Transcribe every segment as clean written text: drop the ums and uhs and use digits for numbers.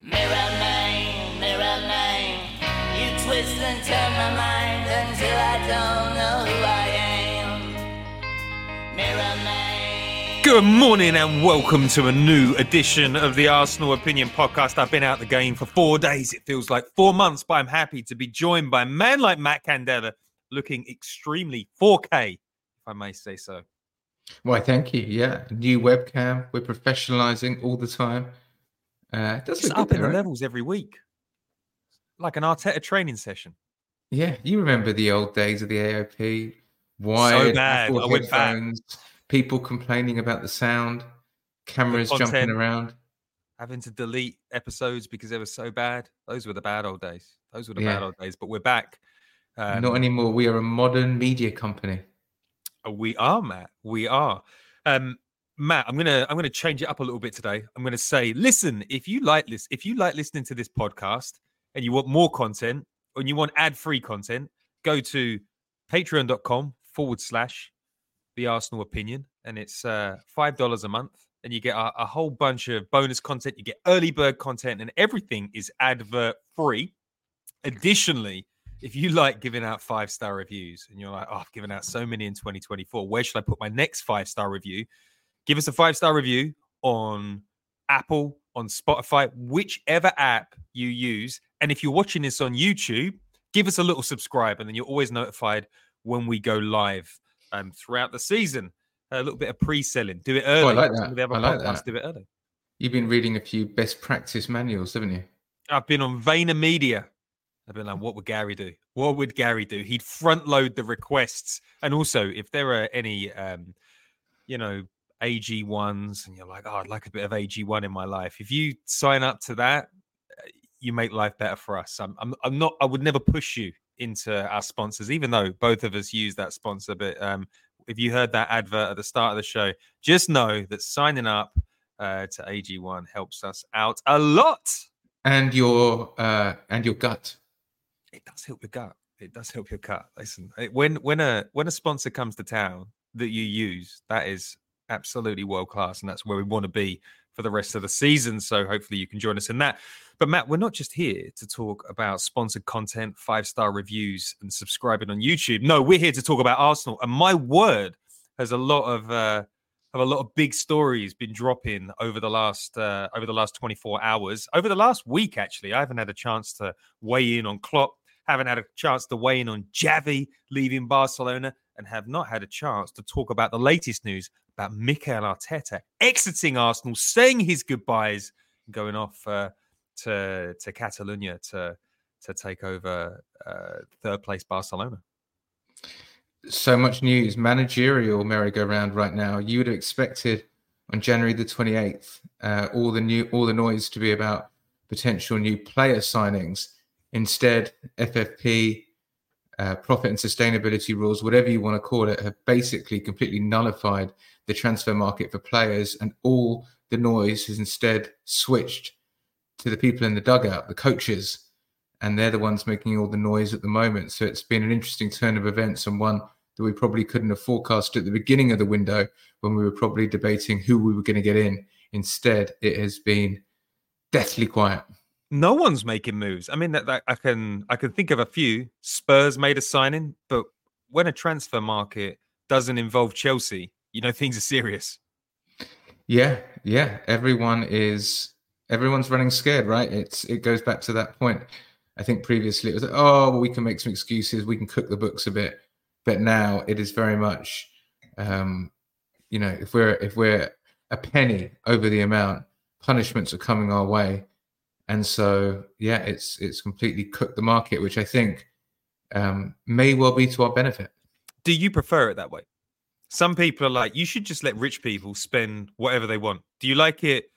Mirror man, you twist and turn my mind until I don't know who I am. Mirror man. Good morning and welcome to a new edition of the Arsenal Opinion Podcast. I've been out the game for 4 days. It feels like 4 months, but I'm happy to be joined by a man like Matt Candela, looking extremely 4K, if I may say so. Why, thank you. Yeah, new webcam. We're professionalizing all the time. It's up in the levels every week, like an Arteta training session. Yeah, you remember the old days of the AOP? Wired, so bad. I went back. People complaining about the sound, cameras jumping around, having to delete episodes because they were so bad. Those were the bad old days. Bad old days. But we're back. Not anymore. We are a modern media company. We are, Matt. We are. Matt, I'm gonna change it up a little bit today. I'm gonna say, listen, if you like listening to this podcast and you want more content and you want ad-free content, go to patreon.com/ the Arsenal Opinion, and it's $5 a month, and you get a whole bunch of bonus content. You get early bird content, and everything is advert-free. Additionally, if you like giving out 5-star reviews and you're like, oh, I've given out so many in 2024, where should I put my next 5-star review? Give us a 5-star review on Apple, on Spotify, whichever app you use. And if you're watching this on YouTube, give us a little subscribe, and then you're always notified when we go live throughout the season. A little bit of pre-selling. Do it early. Oh, I like that. Do it early. You've been reading a few best practice manuals, haven't you? I've been on Vayner Media. I've been like, what would Gary do? What would Gary do? He'd front load the requests. And also, if there are any, AG1s, and you're like, oh, I'd like a bit of AG1 in my life. If you sign up to that, you make life better for us. I would never push you into our sponsors, even though both of us use that sponsor. But if you heard that advert at the start of the show, just know that signing up to AG1 helps us out a lot. And your gut. It does help your gut. It does help your gut. Listen, when a sponsor comes to town that you use, that is absolutely world class, and that's where we want to be for the rest of the season. So hopefully you can join us in that. But Matt, we're not just here to talk about sponsored content, 5-star reviews, and subscribing on YouTube. No, we're here to talk about Arsenal. And my word, has a lot of big stories been dropping over the last 24 hours, over the last week actually. I haven't had a chance to weigh in on Klopp. Haven't had a chance to weigh in on Xavi leaving Barcelona, and have not had a chance to talk about the latest news about Mikel Arteta exiting Arsenal, saying his goodbyes, going off to Catalonia to take over third place Barcelona. So much news, managerial merry-go-round right now. You would have expected on January the 28th all the noise to be about potential new player signings. Instead, FFP, profit and sustainability rules, whatever you want to call it, have basically completely nullified the transfer market for players, and all the noise has instead switched to the people in the dugout, the coaches, and they're the ones making all the noise at the moment. So it's been an interesting turn of events, and one that we probably couldn't have forecast at the beginning of the window when we were probably debating who we were going to get in. Instead, it has been deathly quiet. No one's making moves. I mean, I can think of a few. Spurs made a signing, but when a transfer market doesn't involve Chelsea, you know things are serious. Yeah. Everyone's running scared, right? It goes back to that point. I think previously it was, we can make some excuses, we can cook the books a bit, but now it is very much, if we're a penny over the amount, punishments are coming our way. And so, yeah, it's completely cooked the market, which I think may well be to our benefit. Do you prefer it that way? Some people are like, you should just let rich people spend whatever they want. Do you like it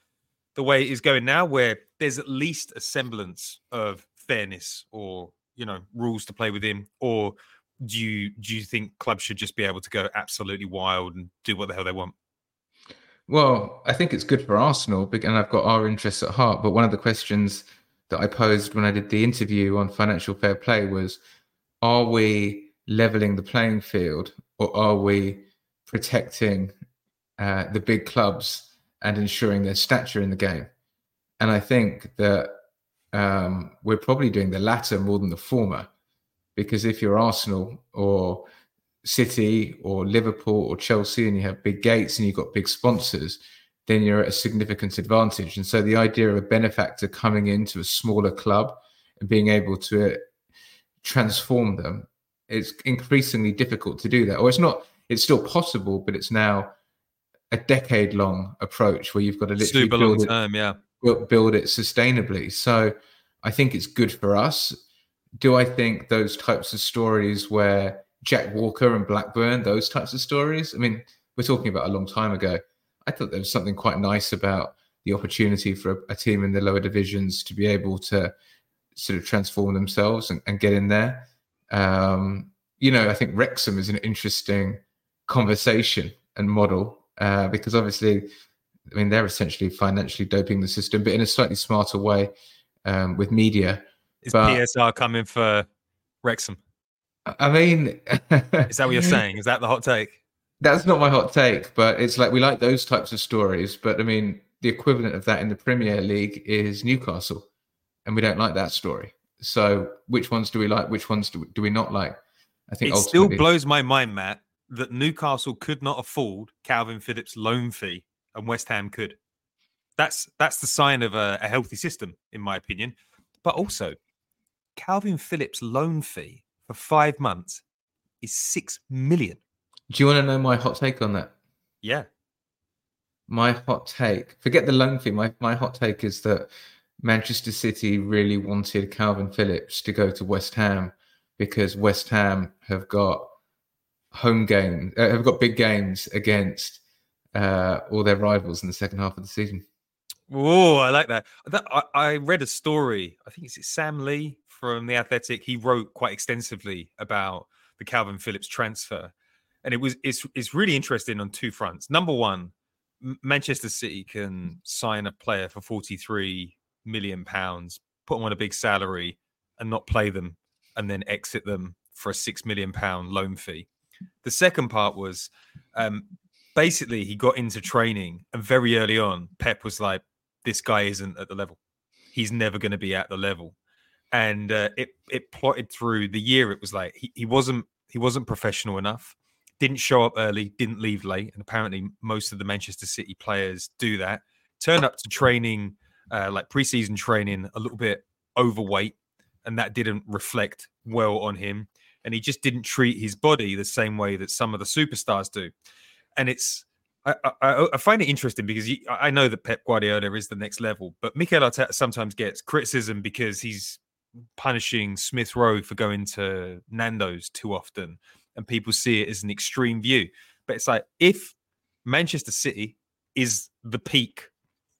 the way it is going now, where there's at least a semblance of fairness or, rules to play within? Or do you think clubs should just be able to go absolutely wild and do what the hell they want? Well, I think it's good for Arsenal, and I've got our interests at heart. But one of the questions that I posed when I did the interview on financial fair play was, are we leveling the playing field, or are we protecting the big clubs and ensuring their stature in the game? And I think that we're probably doing the latter more than the former, because if you're Arsenal or City or Liverpool or Chelsea and you have big gates and you've got big sponsors, then you're at a significant advantage. And so the idea of a benefactor coming into a smaller club and being able to transform them, it's increasingly difficult to do that. Or it's still possible, but it's now a decade-long approach where you've got to literally build it sustainably. So I think it's good for us. Do I think those types of stories where Jack Walker and Blackburn, those types of stories? I mean, we're talking about a long time ago. I thought there was something quite nice about the opportunity for a team in the lower divisions to be able to sort of transform themselves and get in there. I think Wrexham is an interesting conversation and model because obviously, I mean, they're essentially financially doping the system, but in a slightly smarter way with media. PSR coming for Wrexham? I mean... Is that what you're saying? Is that the hot take? That's not my hot take, but it's like we like those types of stories. But, I mean, the equivalent of that in the Premier League is Newcastle, and we don't like that story. So which ones do we like? Which ones do we not like? I think it still blows my mind, Matt, that Newcastle could not afford Calvin Phillips' loan fee and West Ham could. That's the sign of a healthy system, in my opinion. But also, Calvin Phillips' loan fee for 5 months is $6 million. Do you want to know my hot take on that? Yeah. My hot take, forget the loan fee. My hot take is that Manchester City really wanted Calvin Phillips to go to West Ham because West Ham have got home games, have got big games against all their rivals in the second half of the season. Oh, I like that. I read a story. I think it's Sam Lee from The Athletic. He wrote quite extensively about the Calvin Phillips transfer, and it's really interesting on two fronts. Number one, Manchester City can sign a player for £43 million, put them on a big salary, and not play them, and then exit them for a £6 million loan fee. The second part was basically he got into training, and very early on, Pep was like, "This guy isn't at the level. He's never going to be at the level." And it plotted through the year. It was like he wasn't professional enough. Didn't show up early. Didn't leave late. And apparently, most of the Manchester City players do that. Turn up to training. Like preseason training, a little bit overweight, and that didn't reflect well on him. And he just didn't treat his body the same way that some of the superstars do. And I find it interesting because I know that Pep Guardiola is the next level, but Mikel Arteta sometimes gets criticism because he's punishing Smith Rowe for going to Nando's too often, and people see it as an extreme view. But it's like, if Manchester City is the peak,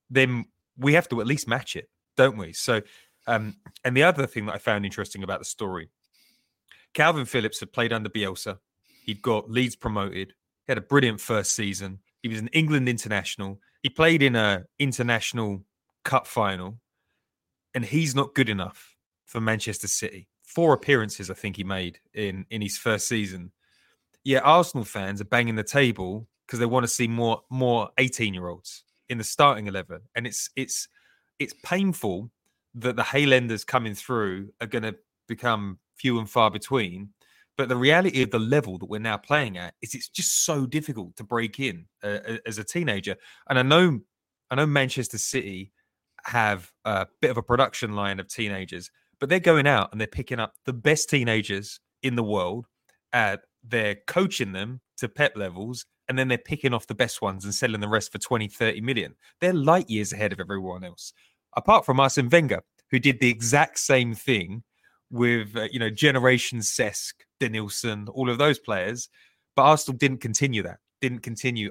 then we have to at least match it, don't we? So, and the other thing that I found interesting about the story, Calvin Phillips had played under Bielsa. He'd got Leeds promoted. He had a brilliant first season. He was an England international. He played in an international cup final. and he's not good enough for Manchester City. 4 appearances, I think he made in his first season. Yeah, Arsenal fans are banging the table because they want to see more 18-year-olds in the starting 11, and it's painful that the Highlanders coming through are going to become few and far between. But the reality of the level that we're now playing at is it's just so difficult to break in as a teenager. And I know Manchester City have a bit of a production line of teenagers, but they're going out and they're picking up the best teenagers in the world. They're coaching them to Pep levels, and then they're picking off the best ones and selling the rest for 20, 30 million. They're light years ahead of everyone else, apart from Arsene Wenger, who did the exact same thing with, Generation Cesc, Denilson, all of those players. But Arsenal didn't continue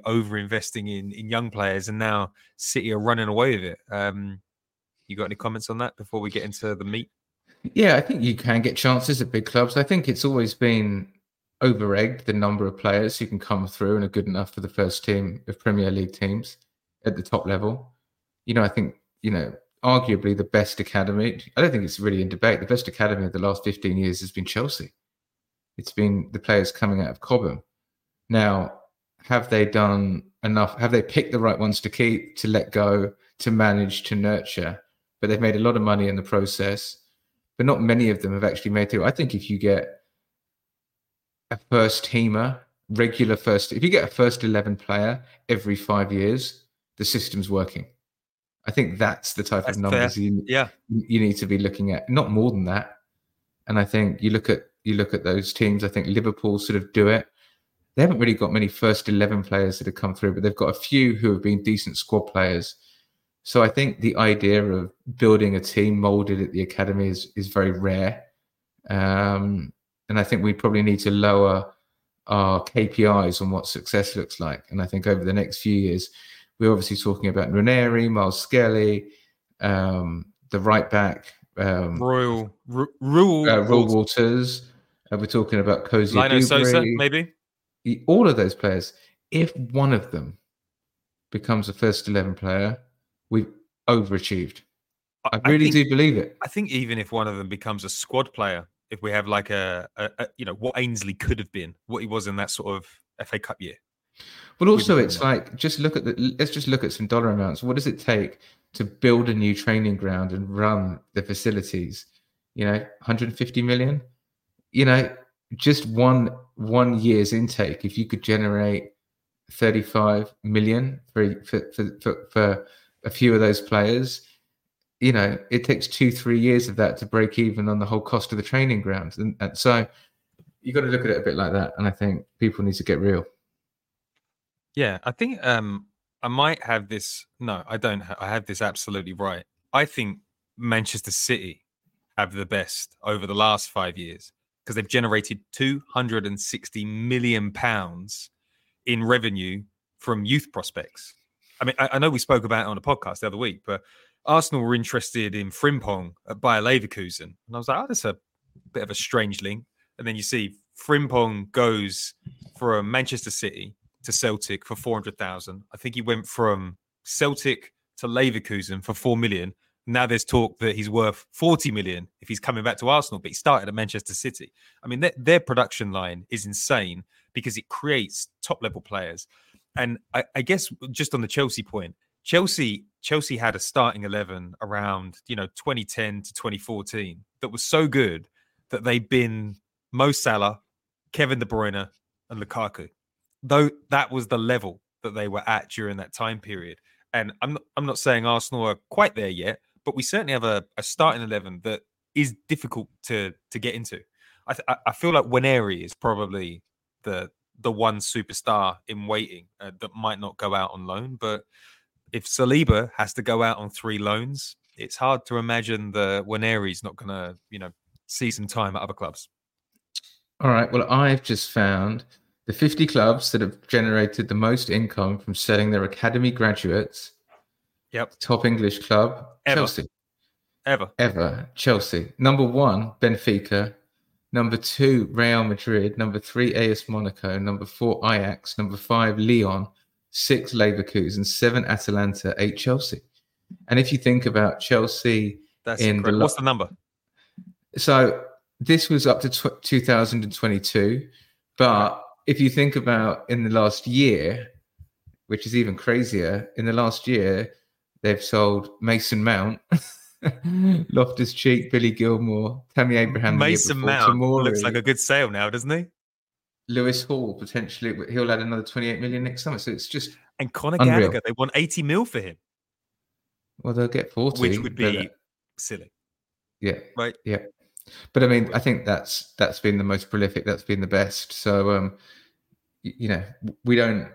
over-investing in young players, and now City are running away with it. You got any comments on that before we get into the meat? Yeah, I think you can get chances at big clubs. I think it's always been over-egged, the number of players who can come through and are good enough for the first team of Premier League teams at the top level. I think, arguably the best academy, I don't think it's really in debate, the best academy of the last 15 years has been Chelsea. It's been the players coming out of Cobham. Now, have they done enough? Have they picked the right ones to keep, to let go, to manage, to nurture? But they've made a lot of money in the process, but not many of them have actually made through. I think if you get a first-teamer, if you get a first 11 player every 5 years, the system's working. I think that's the type of numbers you need to be looking at, not more than that. And I think you look at those teams, I think Liverpool sort of do it. They haven't really got many first 11 players that have come through, but they've got a few who have been decent squad players. So I think the idea of building a team molded at the academy is very rare. And I think we probably need to lower our KPIs on what success looks like. And I think over the next few years, we're obviously talking about Ranieri, Miles Skelly, the right back, Royal Waters. We're talking about Cozy, Lino Dubry, Sosa, maybe. All of those players. If one of them becomes a first 11 player, we've overachieved. I do believe it. I think even if one of them becomes a squad player, if we have like a what Ainsley could have been, what he was in that sort of FA Cup year. But also it's like, let's just look at some dollar amounts. What does it take to build a new training ground and run the facilities? 150 million, just one year's intake. If you could generate 35 million for a few of those players, it takes 2-3 years of that to break even on the whole cost of the training ground. And so you've got to look at it a bit like that. And I think people need to get real. Yeah, I think I might have this. No, I don't. I have this absolutely right. I think Manchester City have the best over the last 5 years because they've generated £260 million in revenue from youth prospects. I mean, I know we spoke about it on a podcast the other week, but Arsenal were interested in Frimpong at Bayer Leverkusen. And I was like, that's a bit of a strange link. And then you see Frimpong goes for Manchester City to Celtic for 400,000. I think he went from Celtic to Leverkusen for 4 million. Now there's talk that he's worth 40 million if he's coming back to Arsenal, but he started at Manchester City. I mean, their production line is insane because it creates top-level players. And I guess just on the Chelsea point, Chelsea had a starting 11 around 2010 to 2014 that was so good that they'd been Mo Salah, Kevin De Bruyne, and Lukaku. Though that was the level that they were at during that time period. And I'm not saying Arsenal are quite there yet, but we certainly have a starting 11 that is difficult to get into. I feel like Werneri is probably the one superstar in waiting that might not go out on loan. But if Saliba has to go out on 3 loans, it's hard to imagine that Werneri's not going to, see some time at other clubs. All right. Well, I've just found the 50 clubs that have generated the most income from selling their academy graduates. Yep. Top English club. Ever. Chelsea. Number 1, Benfica. Number 2, Real Madrid. Number 3, AS Monaco. Number 4, Ajax. Number 5, Lyon. 6, Leverkusen. 7, Atalanta. 8, Chelsea. And if you think about Chelsea That's incredible. What's the number? So this was up to 2022. But if you think about in the last year, which is even crazier, in the last year, they've sold Mason Mount, Loftus-Cheek, Billy Gilmore, Tammy Abraham. Mason Mount Tomori, looks like a good sale now, doesn't he? Lewis Hall, potentially. He'll add another 28 million next summer. So it's just And Conor Gallagher, they want 80 mil for him. Well, they'll get 40. Which would be silly. Yeah. Right? Yeah. But I mean, I think that's been the most prolific. That's been the best. So, you know, we don't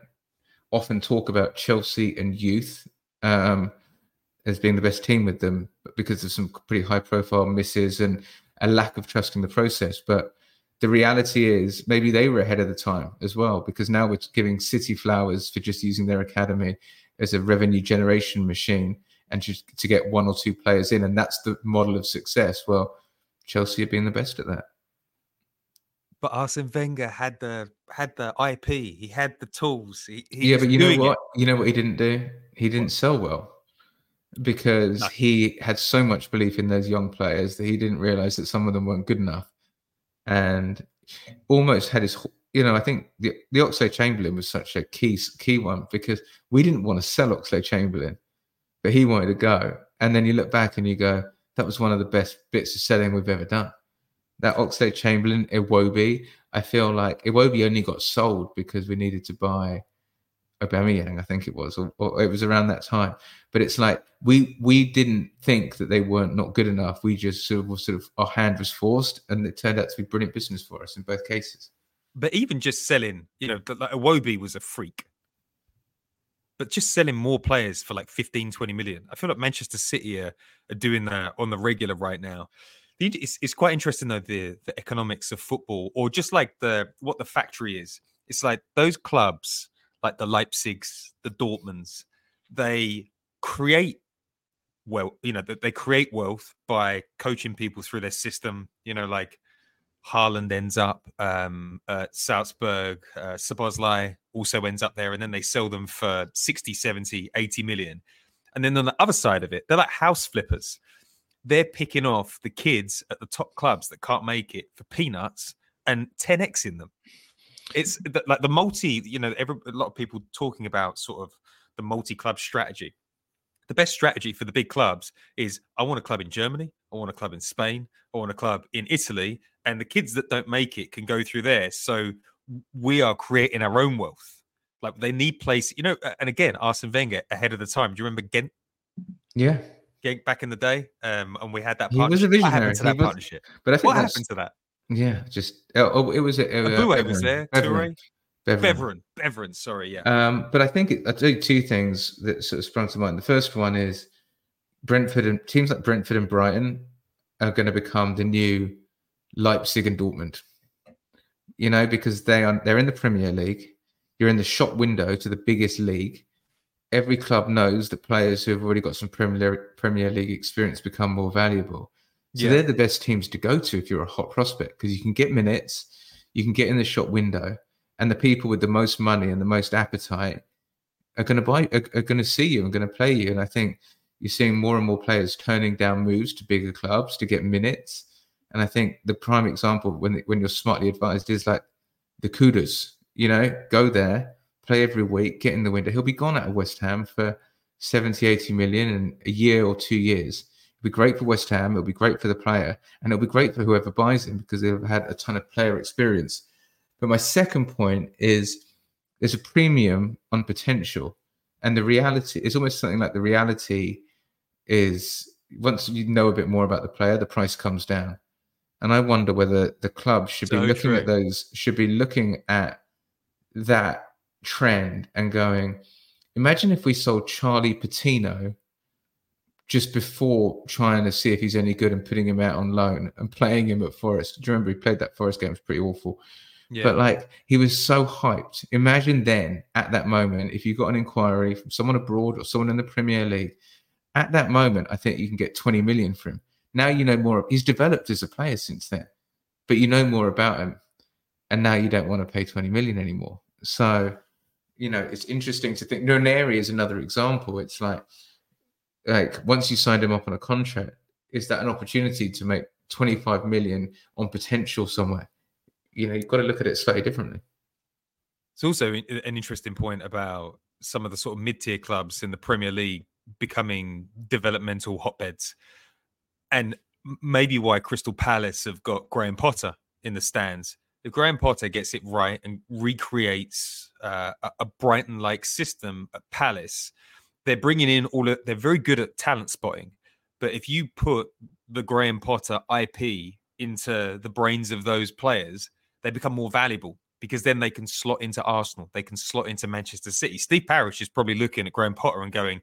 often talk about Chelsea and youth as being the best team with them, but because of some pretty high-profile misses and a lack of trust in the process. But the reality is maybe they were ahead of the time as well, because now we're giving City flowers for just using their academy as a revenue generation machine and just to get one or two players in, and that's the model of success. Well, Chelsea have been the best at that. But Arsene Wenger had the IP. He had the tools. But you know what? You know what he didn't do? He didn't sell well because he had so much belief in those young players that he didn't realise that some of them weren't good enough, and almost had his. You know, I think the Oxlade-Chamberlain was such a key one because we didn't want to sell Oxlade-Chamberlain, but he wanted to go. And then you look back and you go, that was one of the best bits of selling we've ever done. That Oxlade-Chamberlain, Iwobi, I feel like Iwobi only got sold because we needed to buy Aubameyang, I think it was, or it was around that time. But it's like we didn't think that they weren't not good enough. We just sort of our hand was forced, and it turned out to be brilliant business for us in both cases. But even just selling, you know, like Iwobi was a freak. But just selling more players for like 15, 20 million. I feel like Manchester City are doing that on the regular right now. It's quite interesting, though, the economics of football, or just like what the factory is. It's like those clubs, like the Leipzigs, the Dortmunds, they create wealth, you know, they create wealth by coaching people through their system, you know, like Haaland ends up at Salzburg, Szoboszlai also ends up there, and then they sell them for 60, 70, 80 million. And then on the other side of it, they're like house flippers. They're picking off the kids at the top clubs that can't make it for peanuts and 10x in them. It's like the multi, you know, a lot of people talking about sort of the multi-club strategy. The best strategy for the big clubs is I want a club in Germany, I want a club in Spain, I want a club in Italy, and the kids that don't make it can go through there. So we are creating our own wealth. Like they need place, you know, and again, Arsene Wenger ahead of the time. Do you remember Ghent? Yeah. Ghent back in the day. And we had that partnership. What happened to that partnership? What happened to that? Yeah, just... Oh, it was... Aboué was there. Beveren, sorry, yeah. But I think I'll tell you two things that sort of sprung to mind. The first one is Brentford and teams like Brentford and Brighton are going to become the new Leipzig and Dortmund. You know, because they're in the Premier League. You're in the shop window to the biggest league. Every club knows that players who have already got some Premier League experience become more valuable. So they're the best teams to go to if you're a hot prospect because you can get minutes, you can get in the shop window, and the people with the most money and the most appetite are going to are going to see you and going to play you. And I think you're seeing more and more players turning down moves to bigger clubs to get minutes. And I think the prime example when you're smartly advised is like the Kudus, you know, go there, play every week, get in the window. He'll be gone out of West Ham for 70, 80 million in a year or 2 years. It'll be great for West Ham. It'll be great for the player. And it'll be great for whoever buys him because they've had a ton of player experience. But my second point is there's a premium on potential. And the reality is almost something like the reality is once you know a bit more about the player, the price comes down. And I wonder whether the club should be looking at those, should be looking at that trend and going, imagine if we sold Charlie Patino just before trying to see if he's any good and putting him out on loan and playing him at Forest. Do you remember he played that Forest game? It was pretty awful. Yeah. But like he was so hyped. Imagine then at that moment, if you got an inquiry from someone abroad or someone in the Premier League, at that moment, I think you can get 20 million for him. Now you know more. He's developed as a player since then, but you know more about him. And now you don't want to pay 20 million anymore. So, you know, it's interesting to think. Noneri is another example. It's like once you signed him up on a contract, is that an opportunity to make 25 million on potential somewhere? You know, you've got to look at it slightly differently. It's also an interesting point about some of the sort of mid-tier clubs in the Premier League becoming developmental hotbeds, and maybe why Crystal Palace have got Graham Potter in the stands. If Graham Potter gets it right and recreates a Brighton-like system at Palace, they're bringing in they're very good at talent spotting. But if you put the Graham Potter IP into the brains of those players, they become more valuable, because then they can slot into Arsenal. They can slot into Manchester City. Steve Parish is probably looking at Graham Potter and going,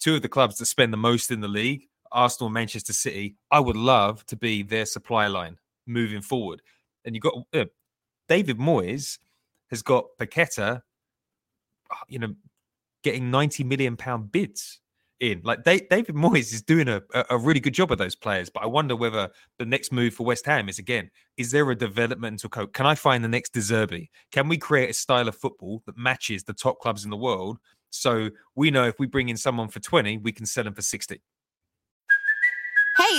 two of the clubs that spend the most in the league, Arsenal, Manchester City, I would love to be their supply line moving forward. And you've got David Moyes has got Paqueta, you know, getting £90 million bids in. Like David Moyes is doing a really good job of those players. But I wonder whether the next move for West Ham is, again, is there a developmental coach? Can I find the next De Zerbi? Can we create a style of football that matches the top clubs in the world? So we know if we bring in someone for 20, we can sell them for 60. Hey,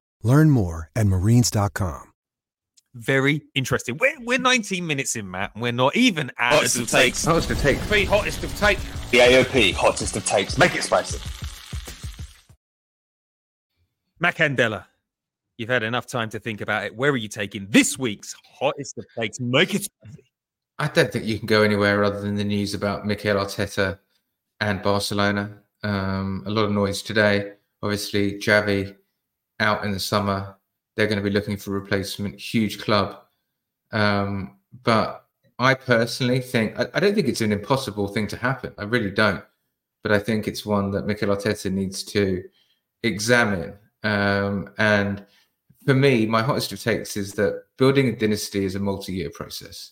Learn more at marines.com. Very interesting. We're 19 minutes in, Matt. We're not even at hottest of takes. Hottest of takes. The hottest of takes. The AOP hottest of takes. Make it spicy. Matt Candela, you've had enough time to think about it. Where are you taking this week's hottest of takes? Make it spicy. I don't think you can go anywhere other than the news about Mikel Arteta and Barcelona. A lot of noise today. Obviously, Xavi out in the summer, they're going to be looking for a replacement. Huge club. But I personally think, I don't think it's an impossible thing to happen. I really don't. But I think it's one that Mikel Arteta needs to examine. And for me, my hottest of takes is that building a dynasty is a multi-year process.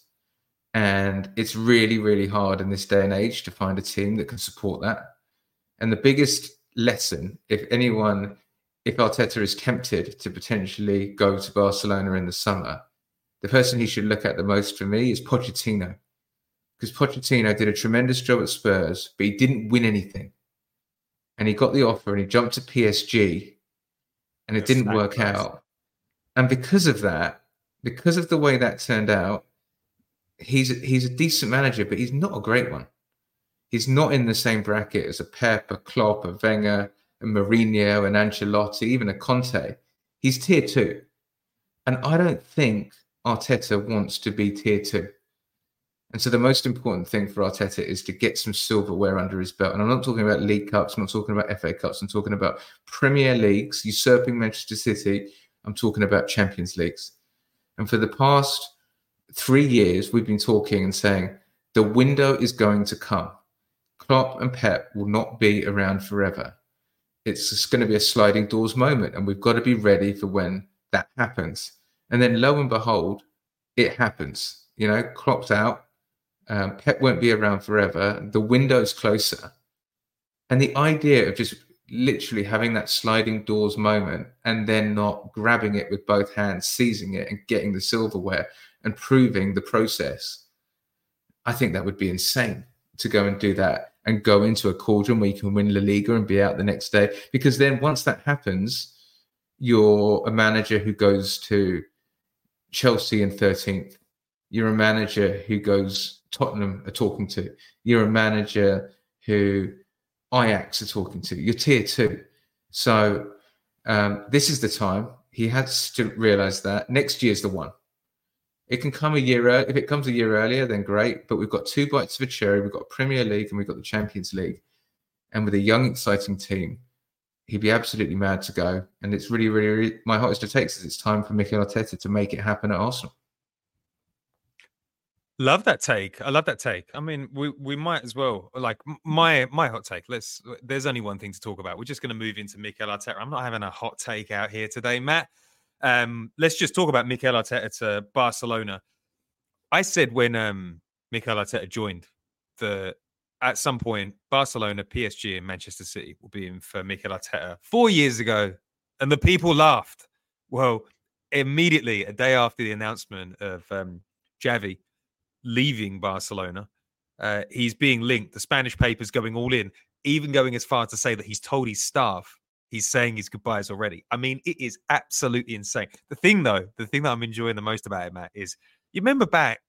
And it's really, really hard in this day and age to find a team that can support that. And the biggest lesson, if Arteta is tempted to potentially go to Barcelona in the summer, the person he should look at the most for me is Pochettino. Because Pochettino did a tremendous job at Spurs, but he didn't win anything. And he got the offer and he jumped to PSG and it didn't work out. And because of that, because of the way that turned out, he's a decent manager, but he's not a great one. He's not in the same bracket as a Pep, a Klopp, a Wenger, and Mourinho and Ancelotti, even a Conte. He's tier two. And I don't think Arteta wants to be tier two. And so the most important thing for Arteta is to get some silverware under his belt. And I'm not talking about League Cups. I'm not talking about FA Cups. I'm talking about Premier Leagues, usurping Manchester City. I'm talking about Champions Leagues. And for the past 3 years, we've been talking and saying, the window is going to come. Klopp and Pep will not be around forever. It's just going to be a sliding doors moment, and we've got to be ready for when that happens. And then lo and behold, it happens. You know, Klopp's out. Pep won't be around forever. The window's closer. And the idea of just literally having that sliding doors moment and then not grabbing it with both hands, seizing it and getting the silverware and proving the process, I think that would be insane to go and do that and go into a cauldron where you can win La Liga and be out the next day. Because then once that happens, you're a manager who goes to Chelsea in 13th. You're a manager who goes Tottenham are talking to. You're a manager who Ajax are talking to. You're tier two. So this is the time. He has to realise that. Next year's the one. It can come a year early. If it comes a year earlier, then great. But we've got two bites of a cherry. We've got Premier League and we've got the Champions League. And with a young, exciting team, he'd be absolutely mad to go. And it's really, really, my hottest of takes is it's time for Mikel Arteta to make it happen at Arsenal. Love that take. I love that take. I mean, we might as well, like, my hot take. There's only one thing to talk about. We're just going to move into Mikel Arteta. I'm not having a hot take out here today, Matt. Let's just talk about Mikel Arteta to Barcelona. I said when Mikel Arteta joined, that at some point, Barcelona, PSG and Manchester City will be in for Mikel Arteta 4 years ago. And the people laughed. Well, immediately, a day after the announcement of Xavi leaving Barcelona, he's being linked. The Spanish papers going all in, even going as far to say that he's told his staff he's saying his goodbyes already. I mean, it is absolutely insane. The thing that I'm enjoying the most about it, Matt, is you remember back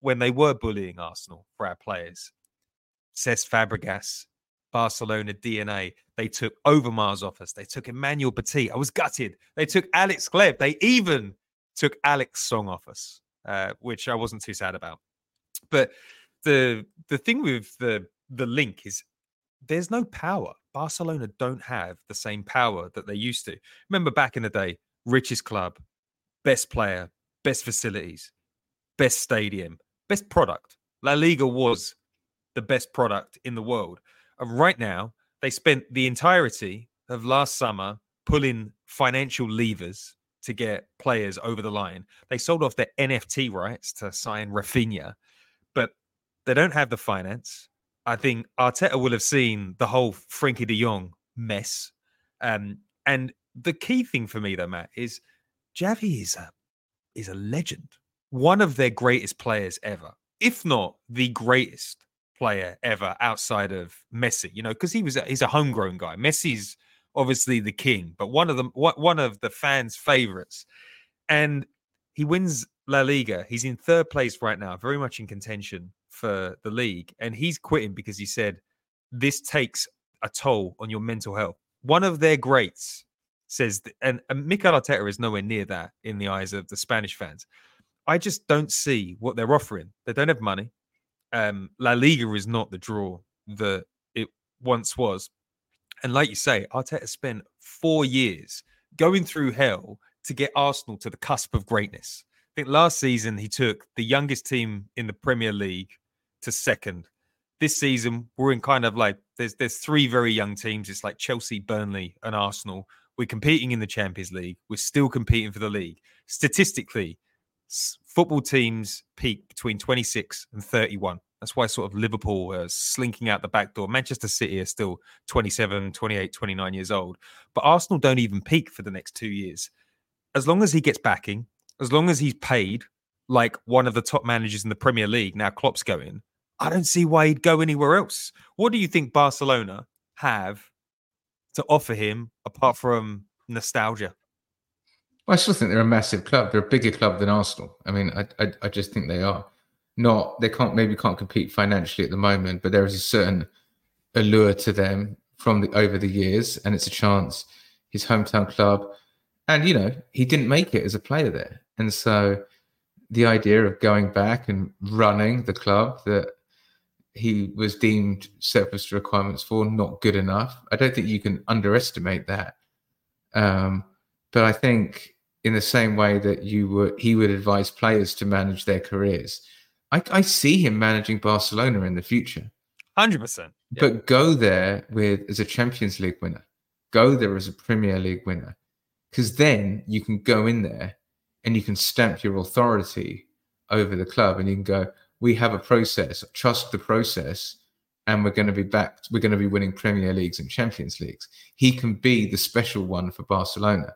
when they were bullying Arsenal for our players. Cesc Fabregas, Barcelona DNA. They took Overmars off us. They took Emmanuel Petit. I was gutted. They took Alex Gleb. They even took Alex Song off us, which I wasn't too sad about. But the thing with the link is there's no power. Barcelona don't have the same power that they used to. Remember back in the day, richest club, best player, best facilities, best stadium, best product. La Liga was the best product in the world. And right now, they spent the entirety of last summer pulling financial levers to get players over the line. They sold off their NFT rights to sign Rafinha, but they don't have the finance. I think Arteta will have seen the whole Frenkie de Jong mess. And the key thing for me, though, Matt, is Xavi is a legend. One of their greatest players ever, if not the greatest player ever outside of Messi, you know, because he's a homegrown guy. Messi's obviously the king, but one of the fans' favorites. And he wins La Liga. He's in third place right now, very much in contention for the league. And he's quitting because he said, this takes a toll on your mental health. One of their greats says, and Mikel Arteta is nowhere near that in the eyes of the Spanish fans. I just don't see what they're offering. They don't have money. La Liga is not the draw that it once was. And like you say, Arteta spent 4 years going through hell to get Arsenal to the cusp of greatness. I think last season he took the youngest team in the Premier League to second. This season, we're in kind of like, there's three very young teams. It's like Chelsea, Burnley and Arsenal. We're competing in the Champions League. We're still competing for the league. Statistically, football teams peak between 26 and 31. That's why sort of Liverpool are slinking out the back door. Manchester City are still 27, 28, 29 years old. But Arsenal don't even peak for the next 2 years. As long as he gets backing, as long as he's paid like one of the top managers in the Premier League, now Klopp's going, I don't see why he'd go anywhere else. What do you think Barcelona have to offer him apart from nostalgia? I still think they're a massive club. They're a bigger club than Arsenal. I mean, I just think they are. Not, they can't compete financially at the moment, but there is a certain allure to them from over the years, and it's a chance. His hometown club, and you know, he didn't make it as a player there, and so the idea of going back and running the club that he was deemed surplus to requirements for, not good enough. I don't think you can underestimate that, but I think, in the same way that he would advise players to manage their careers. I see him managing Barcelona in the future. 100%. Yeah. But go there as a Champions League winner. Go there as a Premier League winner. Because then you can go in there and you can stamp your authority over the club and you can go, we have a process, trust the process, and we're going to be back. We're going to be winning Premier Leagues and Champions Leagues. He can be the special one for Barcelona.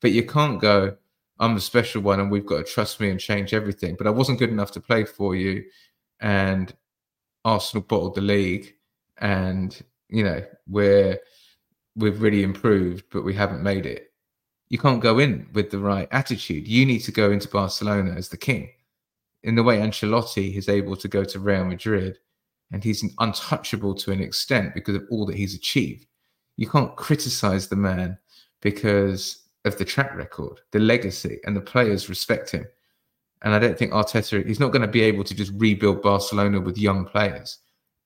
But you can't go, I'm the special one and we've got to trust me and change everything. But I wasn't good enough to play for you. And Arsenal bottled the league. And, you know, we've really improved, but we haven't made it. You can't go in with the right attitude. You need to go into Barcelona as the king. In the way Ancelotti is able to go to Real Madrid, and he's untouchable to an extent because of all that he's achieved. You can't criticize the man because of the track record, the legacy, and the players respect him. And I don't think Arteta, he's not going to be able to just rebuild Barcelona with young players.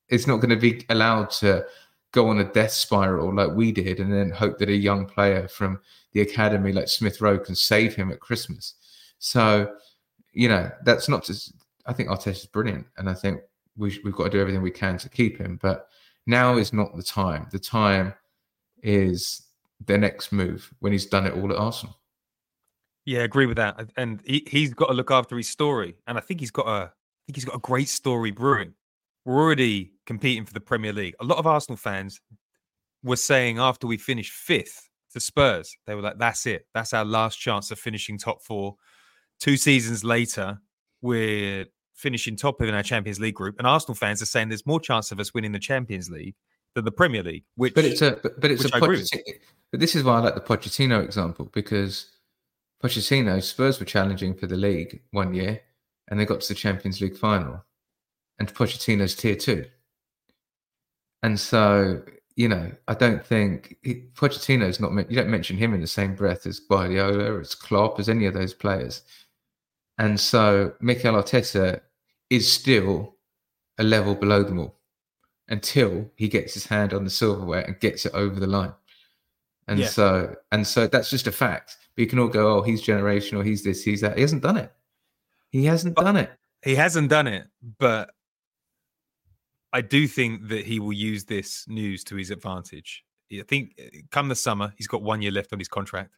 It's not going to be allowed to go on a death spiral like we did and then hope that a young player from the academy like Smith Rowe can save him at Christmas. So, you know, that's not just... I think Arteta's brilliant, and I think we've got to do everything we can to keep him. But now is not the time. The time is their next move when he's done it all at Arsenal. Yeah, I agree with that. And he's got to look after his story. And I think he's got a great story brewing. We're already competing for the Premier League. A lot of Arsenal fans were saying after we finished fifth to Spurs, they were like, that's it. That's our last chance of finishing top four. 2 seasons later, we're finishing top in our Champions League group. And Arsenal fans are saying there's more chance of us winning the Champions League than the Premier League. But this is why I like the Pochettino example, because Pochettino, Spurs were challenging for the league one year and they got to the Champions League final, and Pochettino's tier two. And so, you know, I don't think Pochettino's not, you don't mention him in the same breath as Guardiola, as Klopp, as any of those players. And so Mikel Arteta is still a level below them all until he gets his hand on the silverware and gets it over the line. So that's just a fact. But you can all go, oh, he's generational, he's this, he's that. He hasn't done it. He hasn't done it, but I do think that he will use this news to his advantage. I think come the summer, he's got 1 year left on his contract.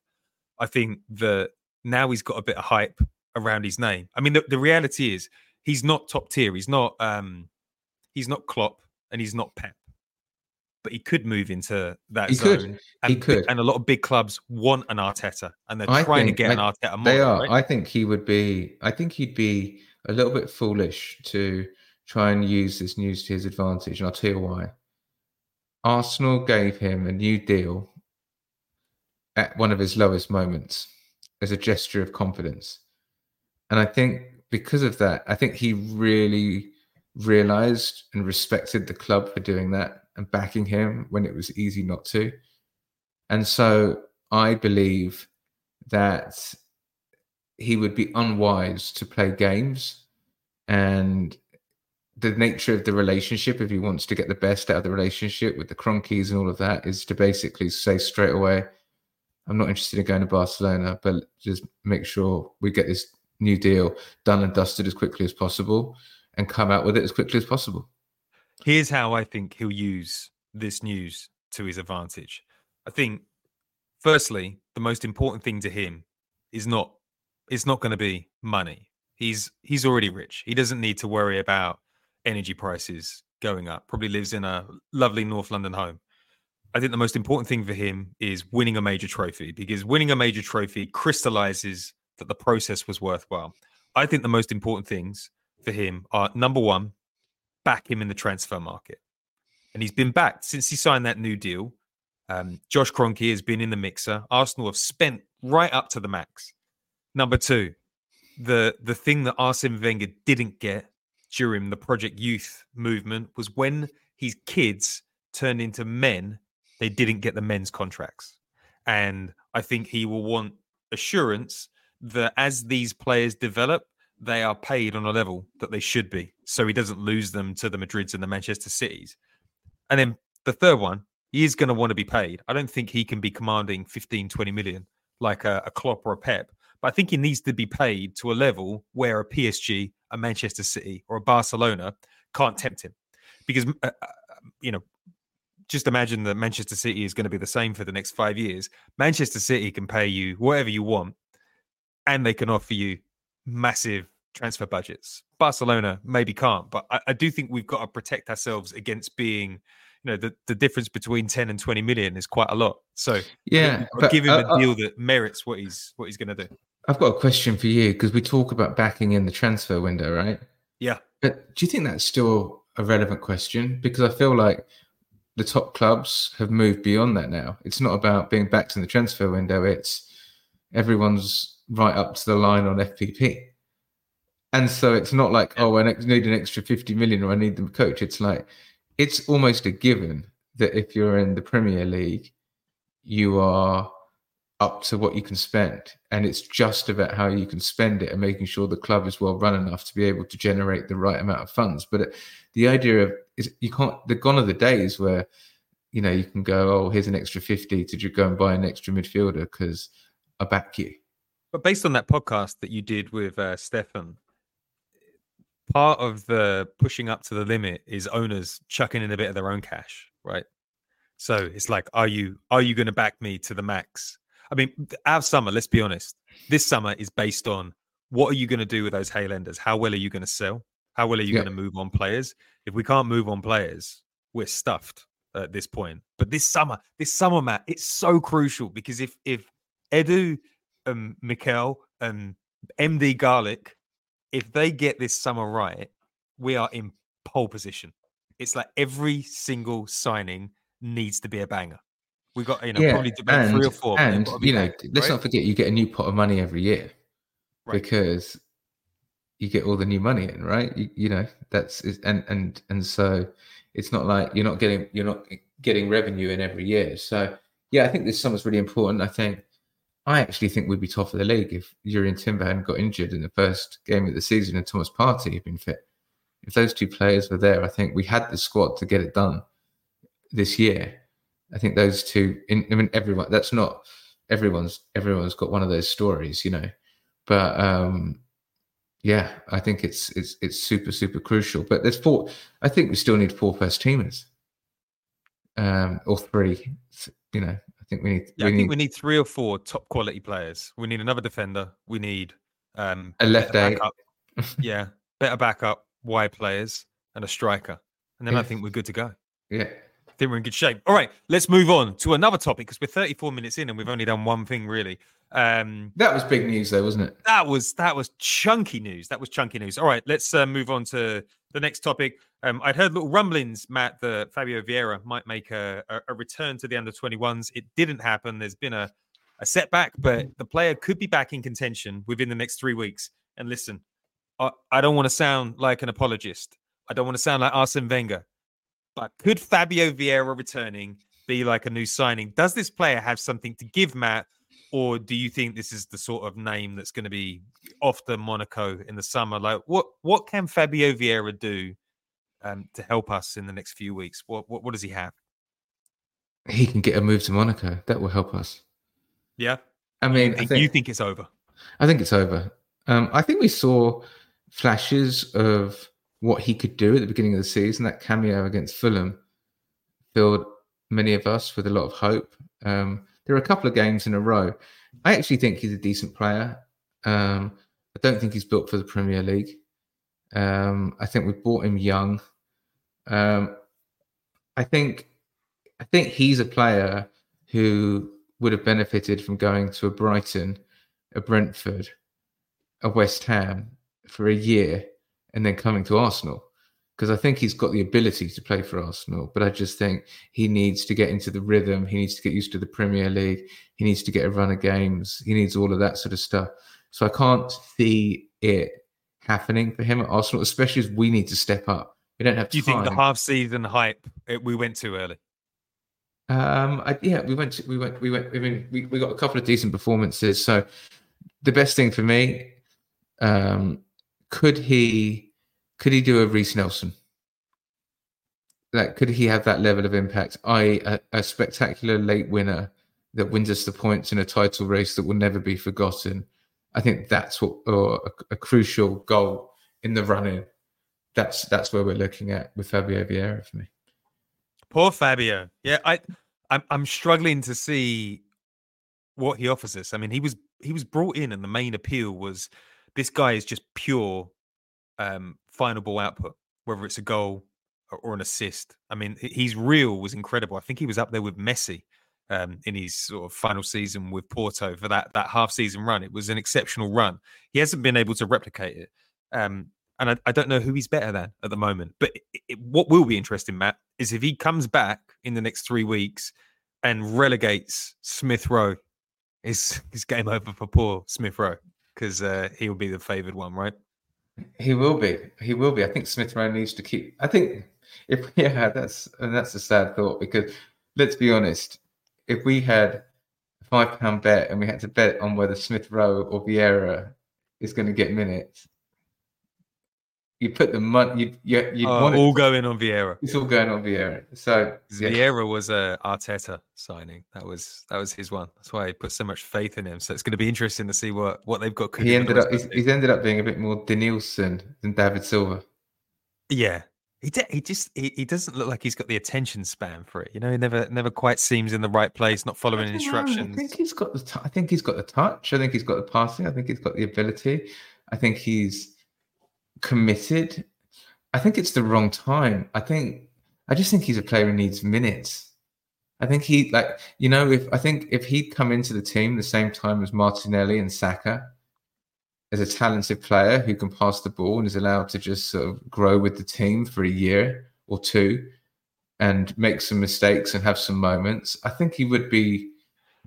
I think that now he's got a bit of hype around his name. I mean, the reality is he's not top tier. He's not Klopp and he's not Pep. But he could move into that zone. And a lot of big clubs want an Arteta, and they're trying to get an Arteta model. They are. Right? I think he'd be a little bit foolish to try and use this news to his advantage, and I'll tell you why. Arsenal gave him a new deal at one of his lowest moments as a gesture of confidence, and I think because of that, I think he really realised and respected the club for doing that and backing him when it was easy not to. And so I believe that he would be unwise to play games, and the nature of the relationship, if he wants to get the best out of the relationship with the Cronkies and all of that, is to basically say straight away, I'm not interested in going to Barcelona, but just make sure we get this new deal done and dusted as quickly as possible and come out with it as quickly as possible. Here's how I think he'll use this news to his advantage. I think, firstly, the most important thing to him is it's not going to be money. He's already rich. He doesn't need to worry about energy prices going up. Probably lives in a lovely North London home. I think the most important thing for him is winning a major trophy, because winning a major trophy crystallizes that the process was worthwhile. I think the most important things for him are, number one, back him in the transfer market. And he's been backed since he signed that new deal. Josh Kroenke has been in the mixer. Arsenal have spent right up to the max. Number two, the thing that Arsene Wenger didn't get during the Project Youth movement was when his kids turned into men, they didn't get the men's contracts. And I think he will want assurance that as these players develop, they are paid on a level that they should be, so he doesn't lose them to the Madrids and the Manchester Cities. And then the third one, he is going to want to be paid. I don't think he can be commanding 15, 20 million like a Klopp or a Pep, but I think he needs to be paid to a level where a PSG, a Manchester City or a Barcelona can't tempt him. Because, just imagine that Manchester City is going to be the same for the next 5 years. Manchester City can pay you whatever you want and they can offer you massive transfer budgets. Barcelona maybe can't, but I do think we've got to protect ourselves against being, the difference between 10 and 20 million is quite a lot. So yeah, give him a deal that merits what he's going to do. I've got a question for you, because we talk about backing in the transfer window, right? Yeah. But do you think that's still a relevant question? Because I feel like the top clubs have moved beyond that now. It's not about being backed in the transfer window. It's everyone's right up to the line on FPP. And so it's not like, oh, I need an extra 50 million or I need the coach. It's like, it's almost a given that if you're in the Premier League, you are up to what you can spend, and it's just about how you can spend it and making sure the club is well run enough to be able to generate the right amount of funds. But the idea of is you can't. The gone are the days where you know you can go, oh, here's an extra 50 to go and buy an extra midfielder because I back you. But based on that podcast that you did with Stefan, part of the pushing up to the limit is owners chucking in a bit of their own cash, right? So it's like, are you going to back me to the max? I mean, our summer, let's be honest, this summer is based on what are you going to do with those Haylenders? How well are you going to sell? How well are you going to move on players? If we can't move on players, we're stuffed at this point. But this summer, Matt, it's so crucial because if Edu, Mikel and MD Garlic, if they get this summer right, we are in pole position. It's like every single signing needs to be a banger. We got, probably about 3 or 4. And, let's not forget, you get a new pot of money every year because you get all the new money in, right? And so it's not like you're not getting revenue in every year. So yeah, I think this summer's really important. I actually think we'd be top of the league if Jurriën Timber hadn't got injured in the first game of the season and Thomas Partey had been fit. If those two players were there, I think we had the squad to get it done this year. I think those two, everyone, that's not everyone's got one of those stories, but I think it's super, super crucial, but I think we still need 4 first teamers, or 3, I think we need, we need 3 or 4 top quality players. We need another defender. We need, a left eight, better backup, wide players and a striker. And then I think we're good to go. Yeah. I think we're in good shape. All right, let's move on to another topic because we're 34 minutes in and we've only done one thing really. That was big news though, wasn't it? That was chunky news. All right, let's move on to the next topic. I'd heard little rumblings, Matt, that Fabio Vieira might make a return to the under-21s. It didn't happen. There's been a setback, but the player could be back in contention within the next 3 weeks. And listen, I don't want to sound like an apologist. I don't want to sound like Arsene Wenger. But could Fabio Vieira returning be like a new signing? Does this player have something to give, Matt? Or do you think this is the sort of name that's going to be off to Monaco in the summer? Like, what can Fabio Vieira do to help us in the next few weeks? What does he have? He can get a move to Monaco. That will help us. Yeah? I mean... You think it's over? I think it's over. I think we saw flashes of what he could do at the beginning of the season. That cameo against Fulham filled many of us with a lot of hope. There are a couple of games in a row. I actually think he's a decent player. I don't think he's built for the Premier League. I think we bought him young. I think he's a player who would have benefited from going to a Brighton, a Brentford, a West Ham for a year and then coming to Arsenal, because I think he's got the ability to play for Arsenal. But I just think he needs to get into the rhythm. He needs to get used to the Premier League. He needs to get a run of games. He needs all of that sort of stuff. So I can't see it happening for him at Arsenal, especially as we need to step up. We don't have time. Do you think the half-season hype, we went too early? We went. I mean, we got a couple of decent performances. So the best thing for me, could he do a Reece Nelson? Like, could he have that level of impact? A spectacular late winner that wins us the points in a title race that will never be forgotten. I think that's what, or a crucial goal in the run-in. That's where we're looking at with Fabio Vieira for me. Poor Fabio. Yeah, I'm struggling to see what he offers us. I mean, he was brought in, and the main appeal was this guy is just pure final ball output, whether it's a goal or an assist. I mean, his reel was incredible. I think he was up there with Messi in his sort of final season with Porto for that half-season run. It was an exceptional run. He hasn't been able to replicate it. And I don't know who he's better than at the moment. But what will be interesting, Matt, is if he comes back in the next 3 weeks and relegates Smith Rowe, it's game over for poor Smith Rowe, because he'll be the favoured one, right? He will be. I think Smith Rowe needs to keep... that's a sad thought, because let's be honest, if we had £5 bet, and we had to bet on whether Smith Rowe or Vieira is going to get minutes. You put the money, all going on Vieira. It's all going on Vieira. So yeah. Vieira was a Arteta signing. That was his one. That's why he put so much faith in him. So it's going to be interesting to see what they've got. He ended up. He's ended up being a bit more Denilson than David Silva. Yeah, he doesn't look like he's got the attention span for it. You know, he never quite seems in the right place, not following instructions. I think he's got the. I think he's got the touch. I think he's got the passing. I think he's got the ability. I think he's committed. I think it's the wrong time. I just think he's a player who needs minutes. I think he, like, you know, if he'd come into the team the same time as Martinelli and Saka, as a talented player who can pass the ball and is allowed to just sort of grow with the team for a year or two and make some mistakes and have some moments, I think he would be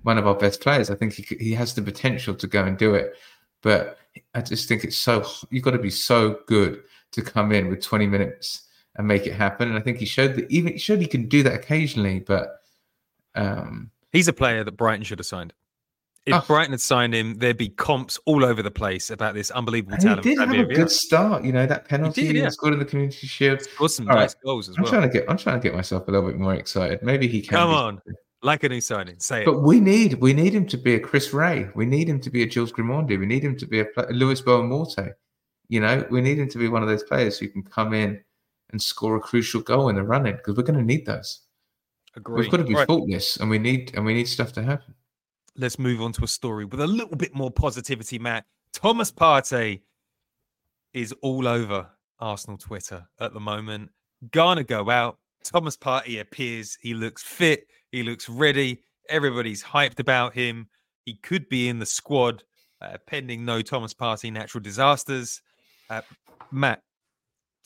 one of our best players. I think he has the potential to go and do it. But I just think it's so, you've got to be so good to come in with 20 minutes and make it happen. And I think he showed that, even he showed he can do that occasionally. But he's a player that Brighton should have signed. If Brighton had signed him, there'd be comps all over the place about this unbelievable talent. He did have a good start, you know, that penalty he scored in the Community Shield. Scored some nice goals as well. I'm trying to get myself a little bit more excited. Maybe he can. Come on. Like a new signing, say it. But we need him to be a Chris Ray. We need him to be a Jules Grimondi. We need him to be a Luis Boamorte. You know, we need him to be one of those players who can come in and score a crucial goal in the run-in, because we're going to need those. Agreed. We've got to be faultless, and we need stuff to happen. Let's move on to a story with a little bit more positivity, Matt. Thomas Partey is all over Arsenal Twitter at the moment. Gonna go out. Thomas Partey appears. He looks fit. He looks ready. Everybody's hyped about him. He could be in the squad, pending no Thomas Partey natural disasters. Matt,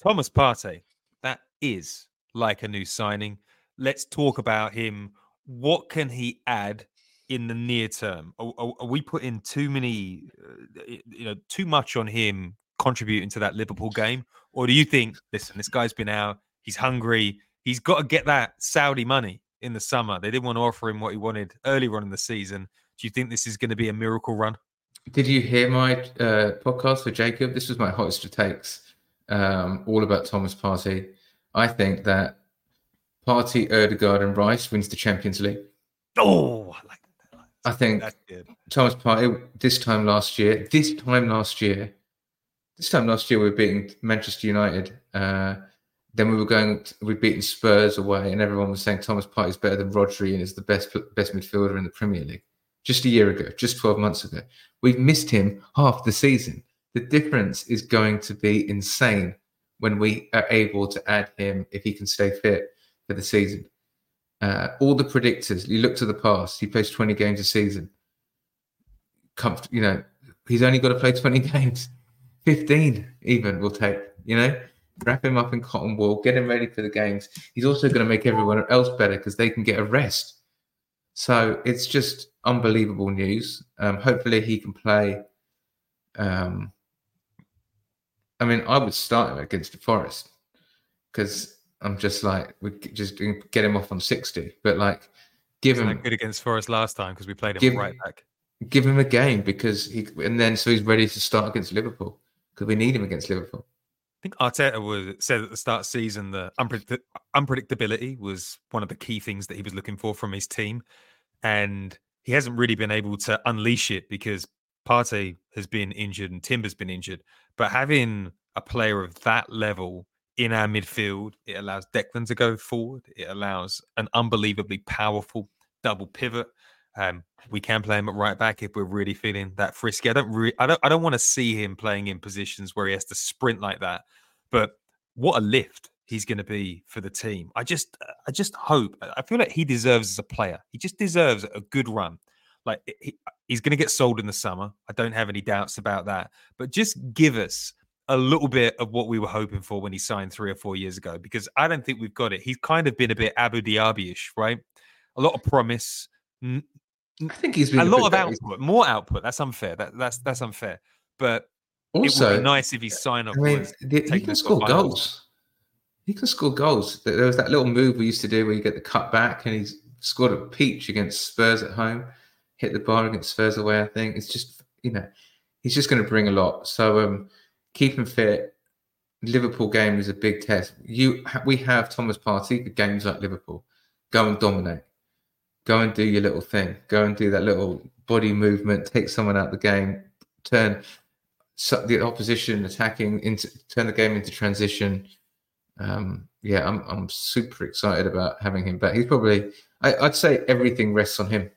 Thomas Partey, that is like a new signing. Let's talk about him. What can he add in the near term? Are we putting too much on him contributing to that Liverpool game? Or do you think, listen, this guy's been out, he's hungry, he's got to get that Saudi money in the summer? They didn't want to offer him what he wanted earlier on in the season. Do you think this is going to be a miracle run? Did you hear my podcast with Jacob? This was my hottest of takes, all about Thomas Partey. I think that Partey, Ødegaard and Rice wins the Champions League. Oh, I like that. I think that's good. Thomas Partey, this time last year, we were beating Manchester United. Then we'd beaten Spurs away, and everyone was saying Thomas Partey is better than Rodri and is the best midfielder in the Premier League. Just a year ago, just 12 months ago. We've missed him half the season. The difference is going to be insane when we are able to add him, if he can stay fit for the season. All the predictors, you look to the past, he plays 20 games a season. He's only got to play 20 games. 15 even will take, you know? Wrap him up in cotton wool, get him ready for the games. He's also going to make everyone else better because they can get a rest. So it's just unbelievable news. Hopefully he can play. I would start him against the Forest because I'm just like, we just get him off on 60. But like, give him good against Forest last time because we played him right back. Give him a game because so he's ready to start against Liverpool because we need him against Liverpool. I think Arteta said at the start of the season that unpredictability was one of the key things that he was looking for from his team. And he hasn't really been able to unleash it because Partey has been injured and Timber's been injured. But having a player of that level in our midfield, it allows Declan to go forward. It allows an unbelievably powerful double pivot. We can play him at right back if we're really feeling that frisky. I don't want to see him playing in positions where he has to sprint like that. But what a lift he's going to be for the team. I just hope. I feel like he deserves, as a player, he just deserves a good run. Like he's going to get sold in the summer. I don't have any doubts about that. But just give us a little bit of what we were hoping for when he signed 3 or 4 years ago, because I don't think we've got it. He's kind of been a bit Abu Dhabi-ish, right? A lot of promise. I think he's been a lot of output, more output. That's unfair. That's unfair. But also, it would be nice if he signed up. He can score goals. He can score goals. There was that little move we used to do where you get the cut back, and he's scored a peach against Spurs at home. hit the bar against Spurs away, I think. It's just, you know, he's just going to bring a lot. So keep him fit. Liverpool game is a big test. We have Thomas Partey for games like Liverpool. Go and dominate. Go and do your little thing. Go and do that little body movement. Take someone out of the game. Turn the opposition attacking into turn the game into transition. I'm super excited about having him back. He's probably I'd say everything rests on him.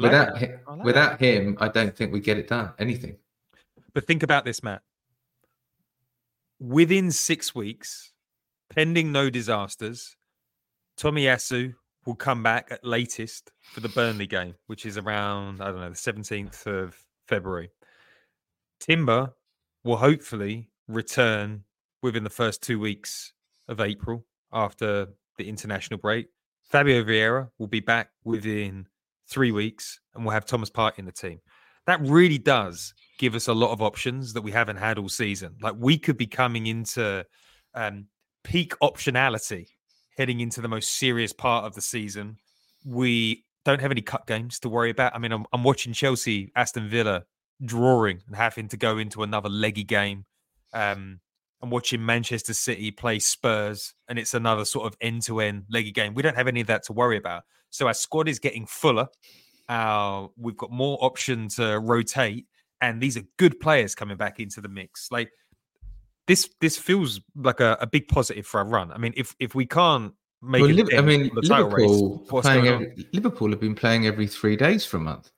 Without him, I don't think we get it done. Anything. But think about this, Matt. Within 6 weeks, pending no disasters, Tomiyasu will come back at latest for the Burnley game, which is around, I don't know, the 17th of February. Timber will hopefully return within the first 2 weeks of April after the international break. Fabio Vieira will be back within 3 weeks, and we'll have Thomas Partey in the team. That really does give us a lot of options that we haven't had all season. Like, we could be coming into peak optionality heading into the most serious part of the season. We don't have any cup games to worry about. I mean, I'm watching Chelsea, Aston Villa drawing and having to go into another leggy game. I'm watching Manchester City play Spurs, and it's another sort of end-to-end leggy game. We don't have any of that to worry about. So our squad is getting fuller. We've got more option to rotate, and these are good players coming back into the mix. Like, this feels like a big positive for our run. I mean, if we can't make it, I mean, the title race, what's going on? Liverpool have been playing every 3 days for a month.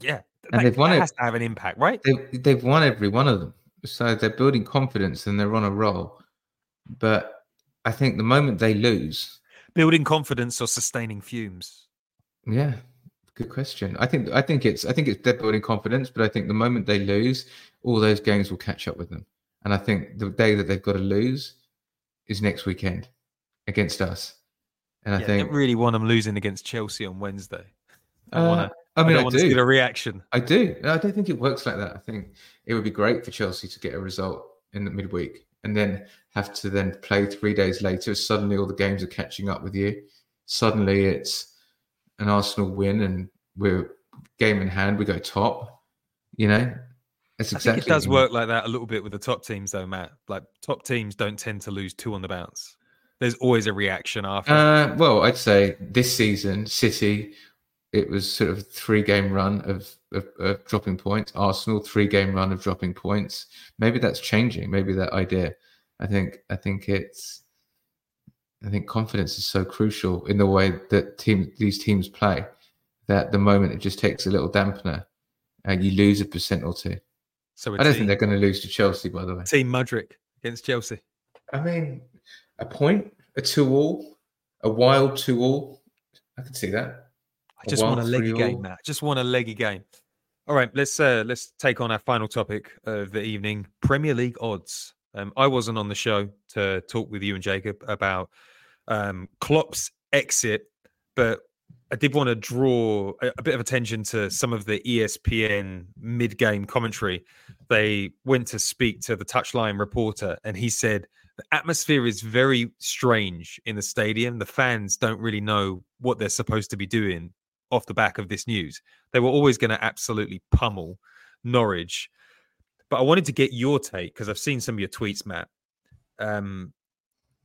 Yeah, and they've won. It has to have an impact, right? They've won every one of them. So they're building confidence and they're on a roll. But I think the moment they lose... Building confidence or sustaining fumes? Yeah, good question. I think it's they're building confidence, but I think the moment they lose, all those games will catch up with them. And I think the day that they've got to lose is next weekend against us. And I don't really want them losing against Chelsea on Wednesday. I want to get a reaction. I do. I don't think it works like that. I think it would be great for Chelsea to get a result in the midweek and then have to then play 3 days later. Suddenly all the games are catching up with you. Suddenly it's an Arsenal win and we're game in hand. We go top, you know. I think it does work like that a little bit with the top teams though, Matt. Like, top teams don't tend to lose two on the bounce. There's always a reaction after. Well, I'd say this season, City... It was sort of a three-game run of dropping points. Arsenal, three-game run of dropping points. Maybe that's changing. Maybe that idea. I think confidence is so crucial in the way that these teams play that the moment it just takes a little dampener and you lose 1% or two. So I don't think they're going to lose to Chelsea, by the way. Team Mudrick against Chelsea. I mean, a point, a 2-all, a wild 2-all. I can see that. I just want a leggy game, Matt. I just want a leggy game. All right, let's take on our final topic of the evening: Premier League odds. I wasn't on the show to talk with you and Jacob about Klopp's exit, but I did want to draw a bit of attention to some of the ESPN mid-game commentary. They went to speak to the touchline reporter, and he said, "The atmosphere is very strange in the stadium. The fans don't really know what they're supposed to be doing." Off the back of this news, they were always going to absolutely pummel Norwich. But I wanted to get your take, because I've seen some of your tweets, Matt.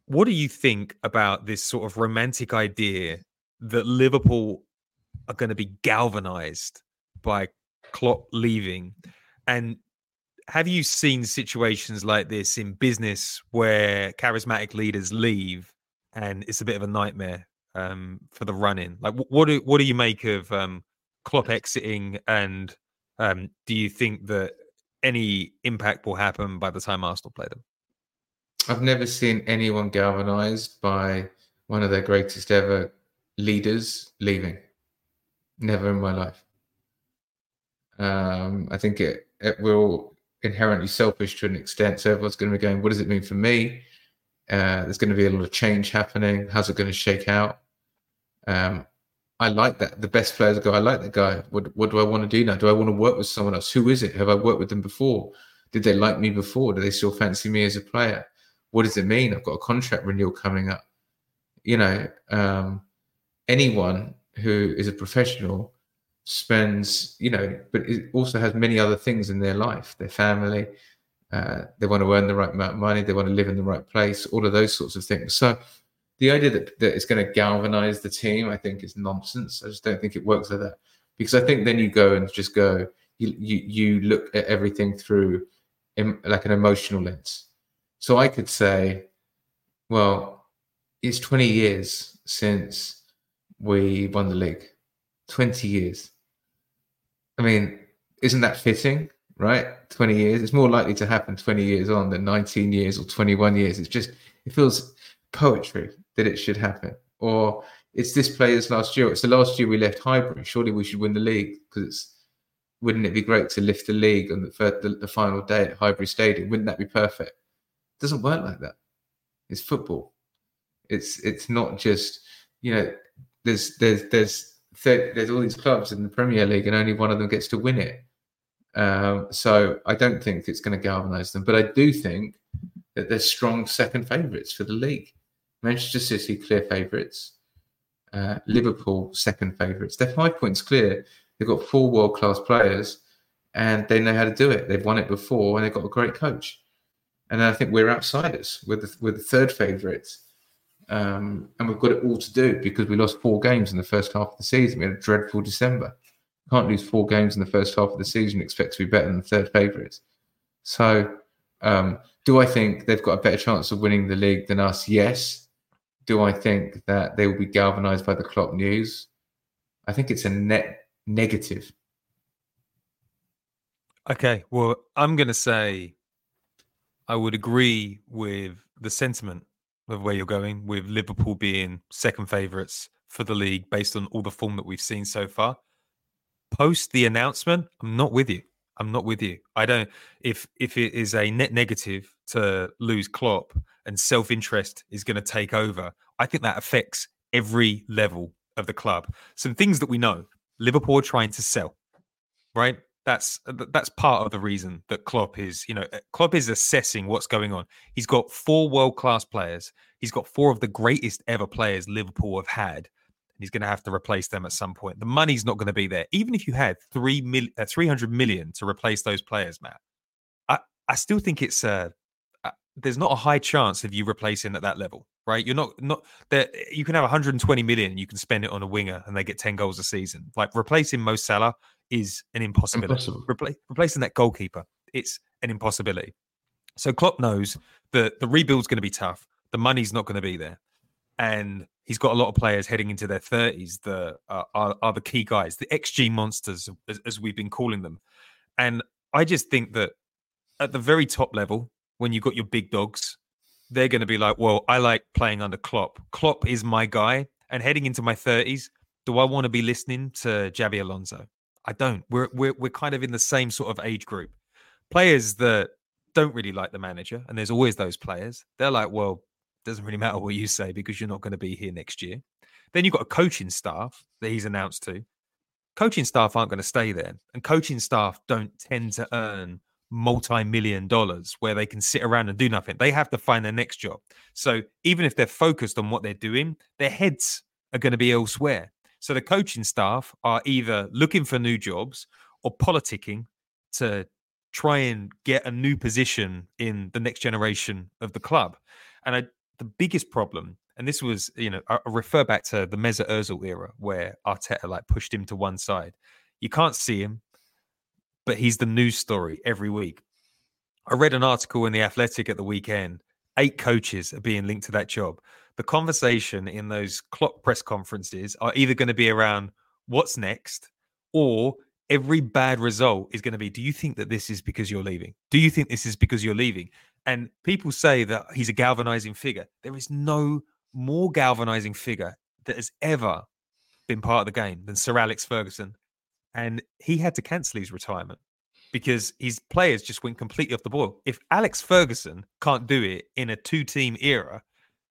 What do you think about this sort of romantic idea that Liverpool are going to be galvanised by Klopp leaving? And have you seen situations like this in business where charismatic leaders leave and it's a bit of a nightmare for the run-in? Like, what do you make of Klopp exiting, and do you think that any impact will happen by the time Arsenal play them? I've never seen anyone galvanised by one of their greatest ever leaders leaving. Never in my life. I think it will inherently selfish to an extent. So everyone's going to be going, what does it mean for me? There's going to be a lot of change happening. How's it going to shake out? I like that. The best players go, I like that guy. What do I want to do now? Do I want to work with someone else? Who is it? Have I worked with them before? Did they like me before? Do they still fancy me as a player? What does it mean? I've got a contract renewal coming up. You know, anyone who is a professional spends, you know, but it also has many other things in their life, their family, they want to earn the right amount of money, they want to live in the right place, all of those sorts of things. So the idea that it's going to galvanize the team, I think, is nonsense. I just don't think it works like that, because I think then you go and just go, you look at everything through like an emotional lens. So I could say, well, it's 20 years since we won the league. 20 years. I mean, isn't that fitting, right? 20 years. It's more likely to happen 20 years on than 19 years or 21 years. It's just, it feels poetry that it should happen. Or it's this player's last year. It's the last year we left Highbury. Surely we should win the league, because wouldn't it be great to lift the league on the final day at Highbury Stadium? Wouldn't that be perfect? It doesn't work like that. It's football. It's not just, you know, there's all these clubs in the Premier League and only one of them gets to win it. So I don't think it's going to galvanise them. But I do think that there's strong second favourites for the league. Manchester City, clear favourites. Liverpool, second favourites. They're 5 points clear. They've got four world-class players and they know how to do it. They've won it before and they've got a great coach. And I think we're outsiders. We're the third favourites. And we've got it all to do because we lost four games in the first half of the season. We had a dreadful December. Can't lose four games in the first half of the season and expect to be better than the third favourites. So do I think they've got a better chance of winning the league than us? Yes. Do I think that they will be galvanised by the Klopp news? I think it's a net negative. Okay, well, I'm going to say I would agree with the sentiment of where you're going, with Liverpool being second favourites for the league based on all the form that we've seen so far. Post the announcement, I'm not with you. I don't. If it is a net negative to lose Klopp and self-interest is going to take over, I think that affects every level of the club. Some things that we know. Liverpool trying to sell, right? That's part of the reason that Klopp is, you know, Klopp is assessing what's going on. He's got four world-class players. He's got four of the greatest ever players Liverpool have had, and he's going to have to replace them at some point. The money's not going to be there. Even if you had 300 million to replace those players, Matt, I still think it's there's not a high chance of you replacing at that level. Right, you're not that you can have 120 million and you can spend it on a winger and they get 10 goals a season. Like, replacing Mo Salah is an impossibility. Replacing that goalkeeper, it's an impossibility. So Klopp knows that the rebuild's going to be tough. The money's not going to be there, and he's got a lot of players heading into their 30s that are the key guys, the XG monsters, as we've been calling them. And I just think that at the very top level, when you've got your big dogs, they're going to be like, well, I like playing under Klopp. Klopp is my guy. And heading into my 30s, do I want to be listening to Xabi Alonso? I don't. We're kind of in the same sort of age group. Players that don't really like the manager, and there's always those players, they're like, well, it doesn't really matter what you say because you're not going to be here next year. Then you've got a coaching staff that he's announced to. Coaching staff aren't going to stay there. And coaching staff don't tend to earn multi-million dollars where they can sit around and do nothing. They have to find their next job. So even if they're focused on what they're doing, their heads are going to be elsewhere. So the coaching staff are either looking for new jobs or politicking to try and get a new position in the next generation of the club. And the biggest problem, and this was, you know, I refer back to the Mesut Ozil era where Arteta like pushed him to one side. You can't see him, but he's the news story every week. I read an article in The Athletic at the weekend. 8 coaches are being linked to that job. The conversation in those Klopp press conferences are either going to be around what's next, or every bad result is going to be, do you think that this is because you're leaving? Do you think this is because you're leaving? And people say that he's a galvanizing figure. There is no more galvanizing figure that has ever been part of the game than Sir Alex Ferguson. And he had to cancel his retirement because his players just went completely off the boil. If Alex Ferguson can't do it in a two-team era,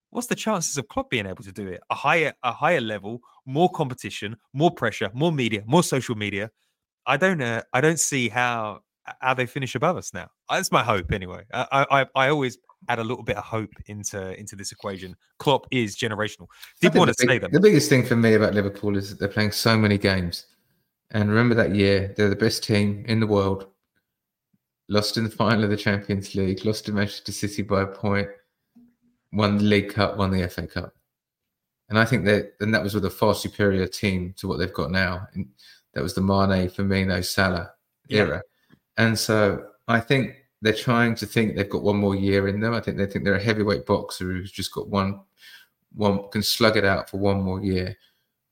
what's the chances of Klopp being able to do it? A higher level, more competition, more pressure, more media, more social media. I don't see how they finish above us now. That's my hope anyway. I always add a little bit of hope into this equation. Klopp is generational. Did want to say that. The biggest thing for me about Liverpool is that they're playing so many games. And remember that year, they're the best team in the world. Lost in the final of the Champions League, lost to Manchester City by a point, won the League Cup, won the FA Cup. And I think that, and that was with a far superior team to what they've got now. And that was the Mane, Firmino, Salah era. Yeah. And so I think they're trying to think they've got one more year in them. I think they think they're a heavyweight boxer who's just got one can slug it out for one more year.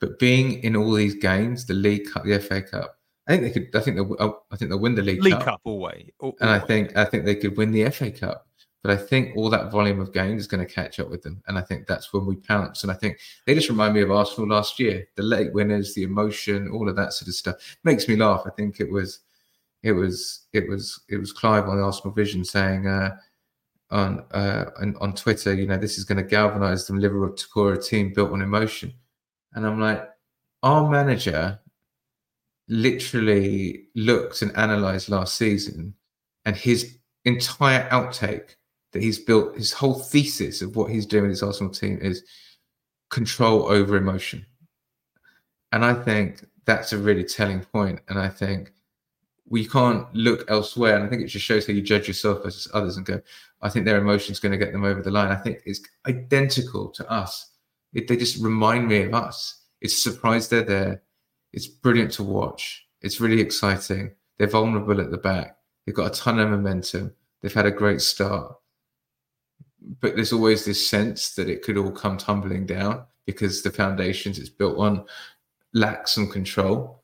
But being in all these games, the League Cup, the FA Cup, I think they'll win the League Cup always. And I think they could win the FA Cup. But I think all that volume of games is going to catch up with them. And I think that's when we pounce. And I think they just remind me of Arsenal last year. The late winners, the emotion, all of that sort of stuff. Makes me laugh. I think it was Clive on Arsenal Vision saying on Twitter, you know, this is going to galvanise them, Liverpool to core a team built on emotion. And I'm like, our manager literally looked and analysed last season, and his entire outtake that he's built, his whole thesis of what he's doing with his Arsenal team is control over emotion. And I think that's a really telling point. And I think we can't look elsewhere. And I think it just shows how you judge yourself versus others and go, I think their emotion's going to get them over the line. I think it's identical to us. They just remind me of us. It's a surprise they're there. It's brilliant to watch. It's really exciting. They're vulnerable at the back. They've got a ton of momentum. They've had a great start. But there's always this sense that it could all come tumbling down because the foundations it's built on lack some control.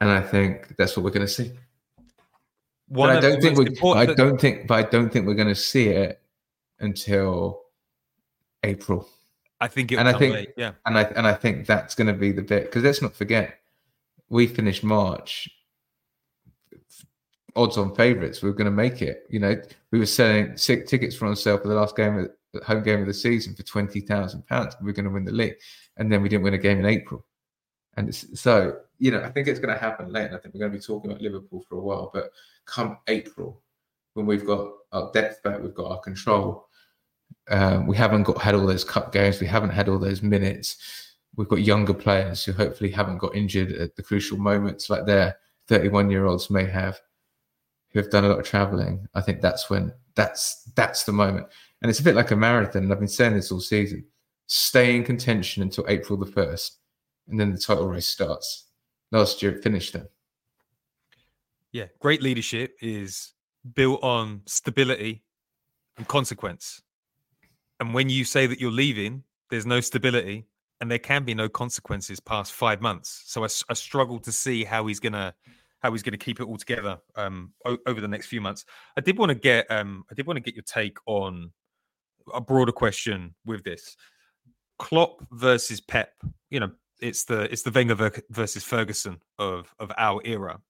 And I think that's what we're going to see. I don't think we're going to see it until April. I think it'll come late. And I think that's going to be the bit, because let's not forget, we finished March odds on favourites. We were going to make it. You know, we were selling sick tickets for on sale for the last game, home game of the season, for £20,000. We were going to win the league, and then we didn't win a game in April. And so, you know, I think it's going to happen late. And I think we're going to be talking about Liverpool for a while. But come April, when we've got our depth back, we've got our control. We haven't had all those cup games. We haven't had all those minutes. We've got younger players who hopefully haven't got injured at the crucial moments, like their 31-year-olds may have, who have done a lot of travelling. I think that's when that's the moment. And it's a bit like a marathon. And I've been saying this all season. Stay in contention until April the 1st. And then the title race starts. Last year, it finished then. Yeah, great leadership is built on stability and consequence. And when you say that you're leaving, there's no stability and there can be no consequences past 5 months. So I struggle to see how he's going to keep it all together over the next few months. I did want to get your take on a broader question with this. Klopp versus Pep. You know, it's the Wenger versus Ferguson of our era.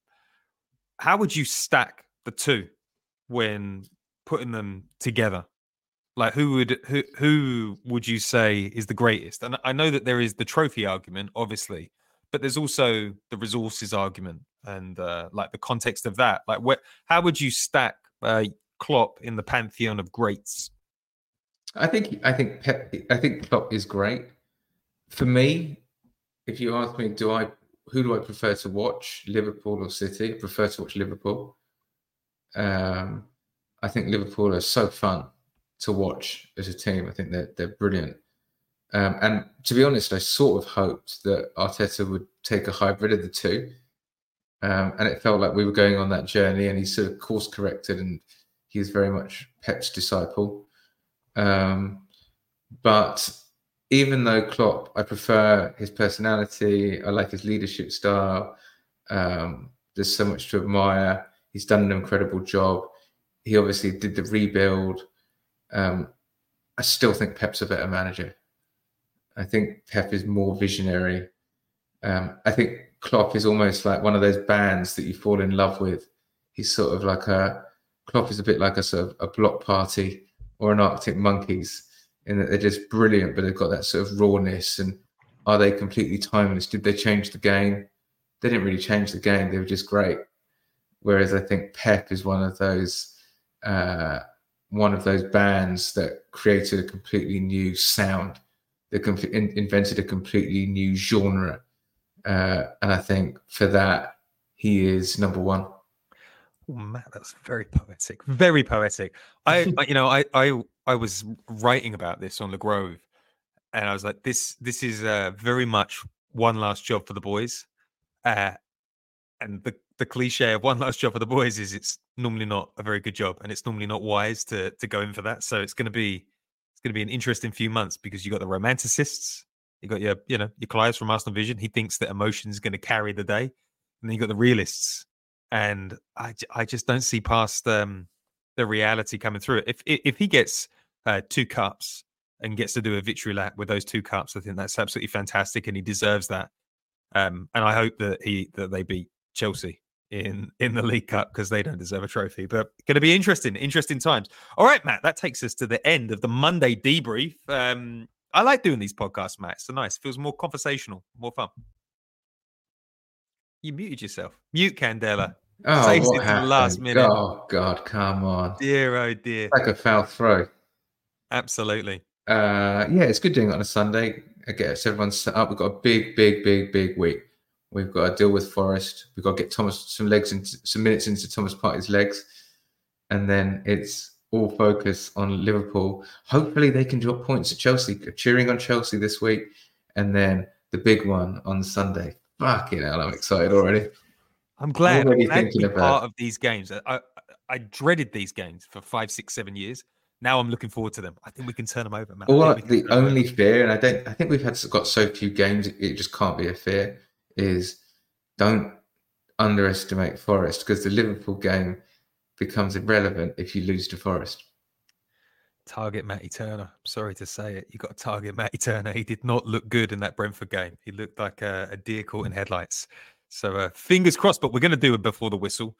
How would you stack the two when putting them together? Like, who would you say is the greatest? And I know that there is the trophy argument, obviously, but there's also the resources argument and like the context of that. Like, how would you stack Klopp in the pantheon of greats? I think Klopp is great. For me, if you ask me, who do I prefer to watch, Liverpool or City? I prefer to watch Liverpool. I think Liverpool are so fun to watch as a team. I think they're brilliant. And to be honest, I sort of hoped that Arteta would take a hybrid of the two. And it felt like we were going on that journey, and he sort of course corrected, and he's very much Pep's disciple. But even though Klopp, I prefer his personality. I like his leadership style. There's so much to admire. He's done an incredible job. He obviously did the rebuild. I still think Pep's a better manager. I think Pep is more visionary. I think Klopp is almost like one of those bands that you fall in love with. Klopp is a bit like a sort of a Block Party or an Arctic Monkeys, in that they're just brilliant, but they've got that sort of rawness. And are they completely timeless? Did they change the game? They didn't really change the game. They were just great. Whereas I think Pep is one of those one of those bands that created a completely new sound, that invented a completely new genre. And I think for that, he is number one. Oh, man, that's very poetic. Very poetic. I was writing about this on The Grove, and I was like, this is very much one last job for the boys. And the cliche of one last job for the boys is it's normally not a very good job, and it's normally not wise to go in for that. So it's going to be an interesting few months, because you got the romanticists, you got your Clive from Arsenal Vision. He thinks that emotion is going to carry the day, and then you got the realists. And I just don't see past the reality coming through. If he gets two cups and gets to do a victory lap with those two cups, I think that's absolutely fantastic, and he deserves that. And I hope that they beat Chelsea in the League Cup, because they don't deserve a trophy. But going to be interesting times. All right, Matt, that takes us to the end of the Monday debrief. I like doing these podcasts, Matt. It's so nice. It feels more conversational, more fun. You muted yourself. Mute Candela. Oh, takes it to the last minute. Oh, God, come on. Dear, oh, dear. Like a foul throw. Absolutely. Yeah, it's good doing it on a Sunday. I guess everyone's set up. We've got a big week. We've got to deal with Forest. We've got to get Thomas some minutes into Thomas Partey's legs. And then it's all focus on Liverpool. Hopefully they can drop points at Chelsea. Cheering on Chelsea this week. And then the big one on Sunday. Fucking hell, I'm excited already. I'm glad. I'm glad to be part of these games. I dreaded these games for 5, 6, 7 years. Now I'm looking forward to them. I think we can turn them over, man. Well, the only fear, and I think we've got so few games, it just can't be a fear, is don't underestimate Forest, because the Liverpool game becomes irrelevant if you lose to Forest. Target Matty Turner. I'm sorry to say it. You got to target Matty Turner. He did not look good in that Brentford game. He looked like a deer caught in headlights. So fingers crossed, but we're going to do it before the whistle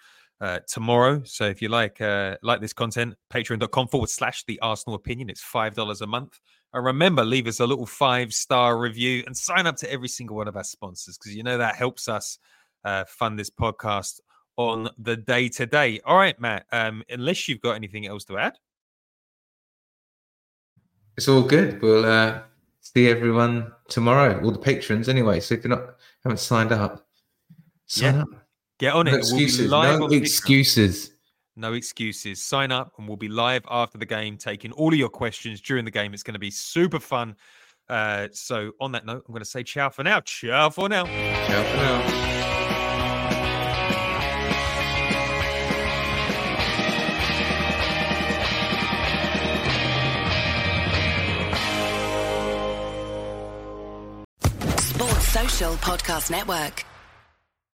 tomorrow. So if you like this content, patreon.com/the Arsenal Opinion. It's $5 a month. And remember, leave us a little 5-star review and sign up to every single one of our sponsors, because you know that helps us fund this podcast on the day-to-day. All right, Matt, unless you've got anything else to add. It's all good. We'll see everyone tomorrow, all the patrons anyway. So if haven't signed up, sign up. Get on it. Excuses. We'll be live Patreon. No excuses. Sign up and we'll be live after the game, taking all of your questions during the game. It's going to be super fun. So on that note, I'm going to say ciao for now. Ciao for now. Ciao for now. Podcast Network.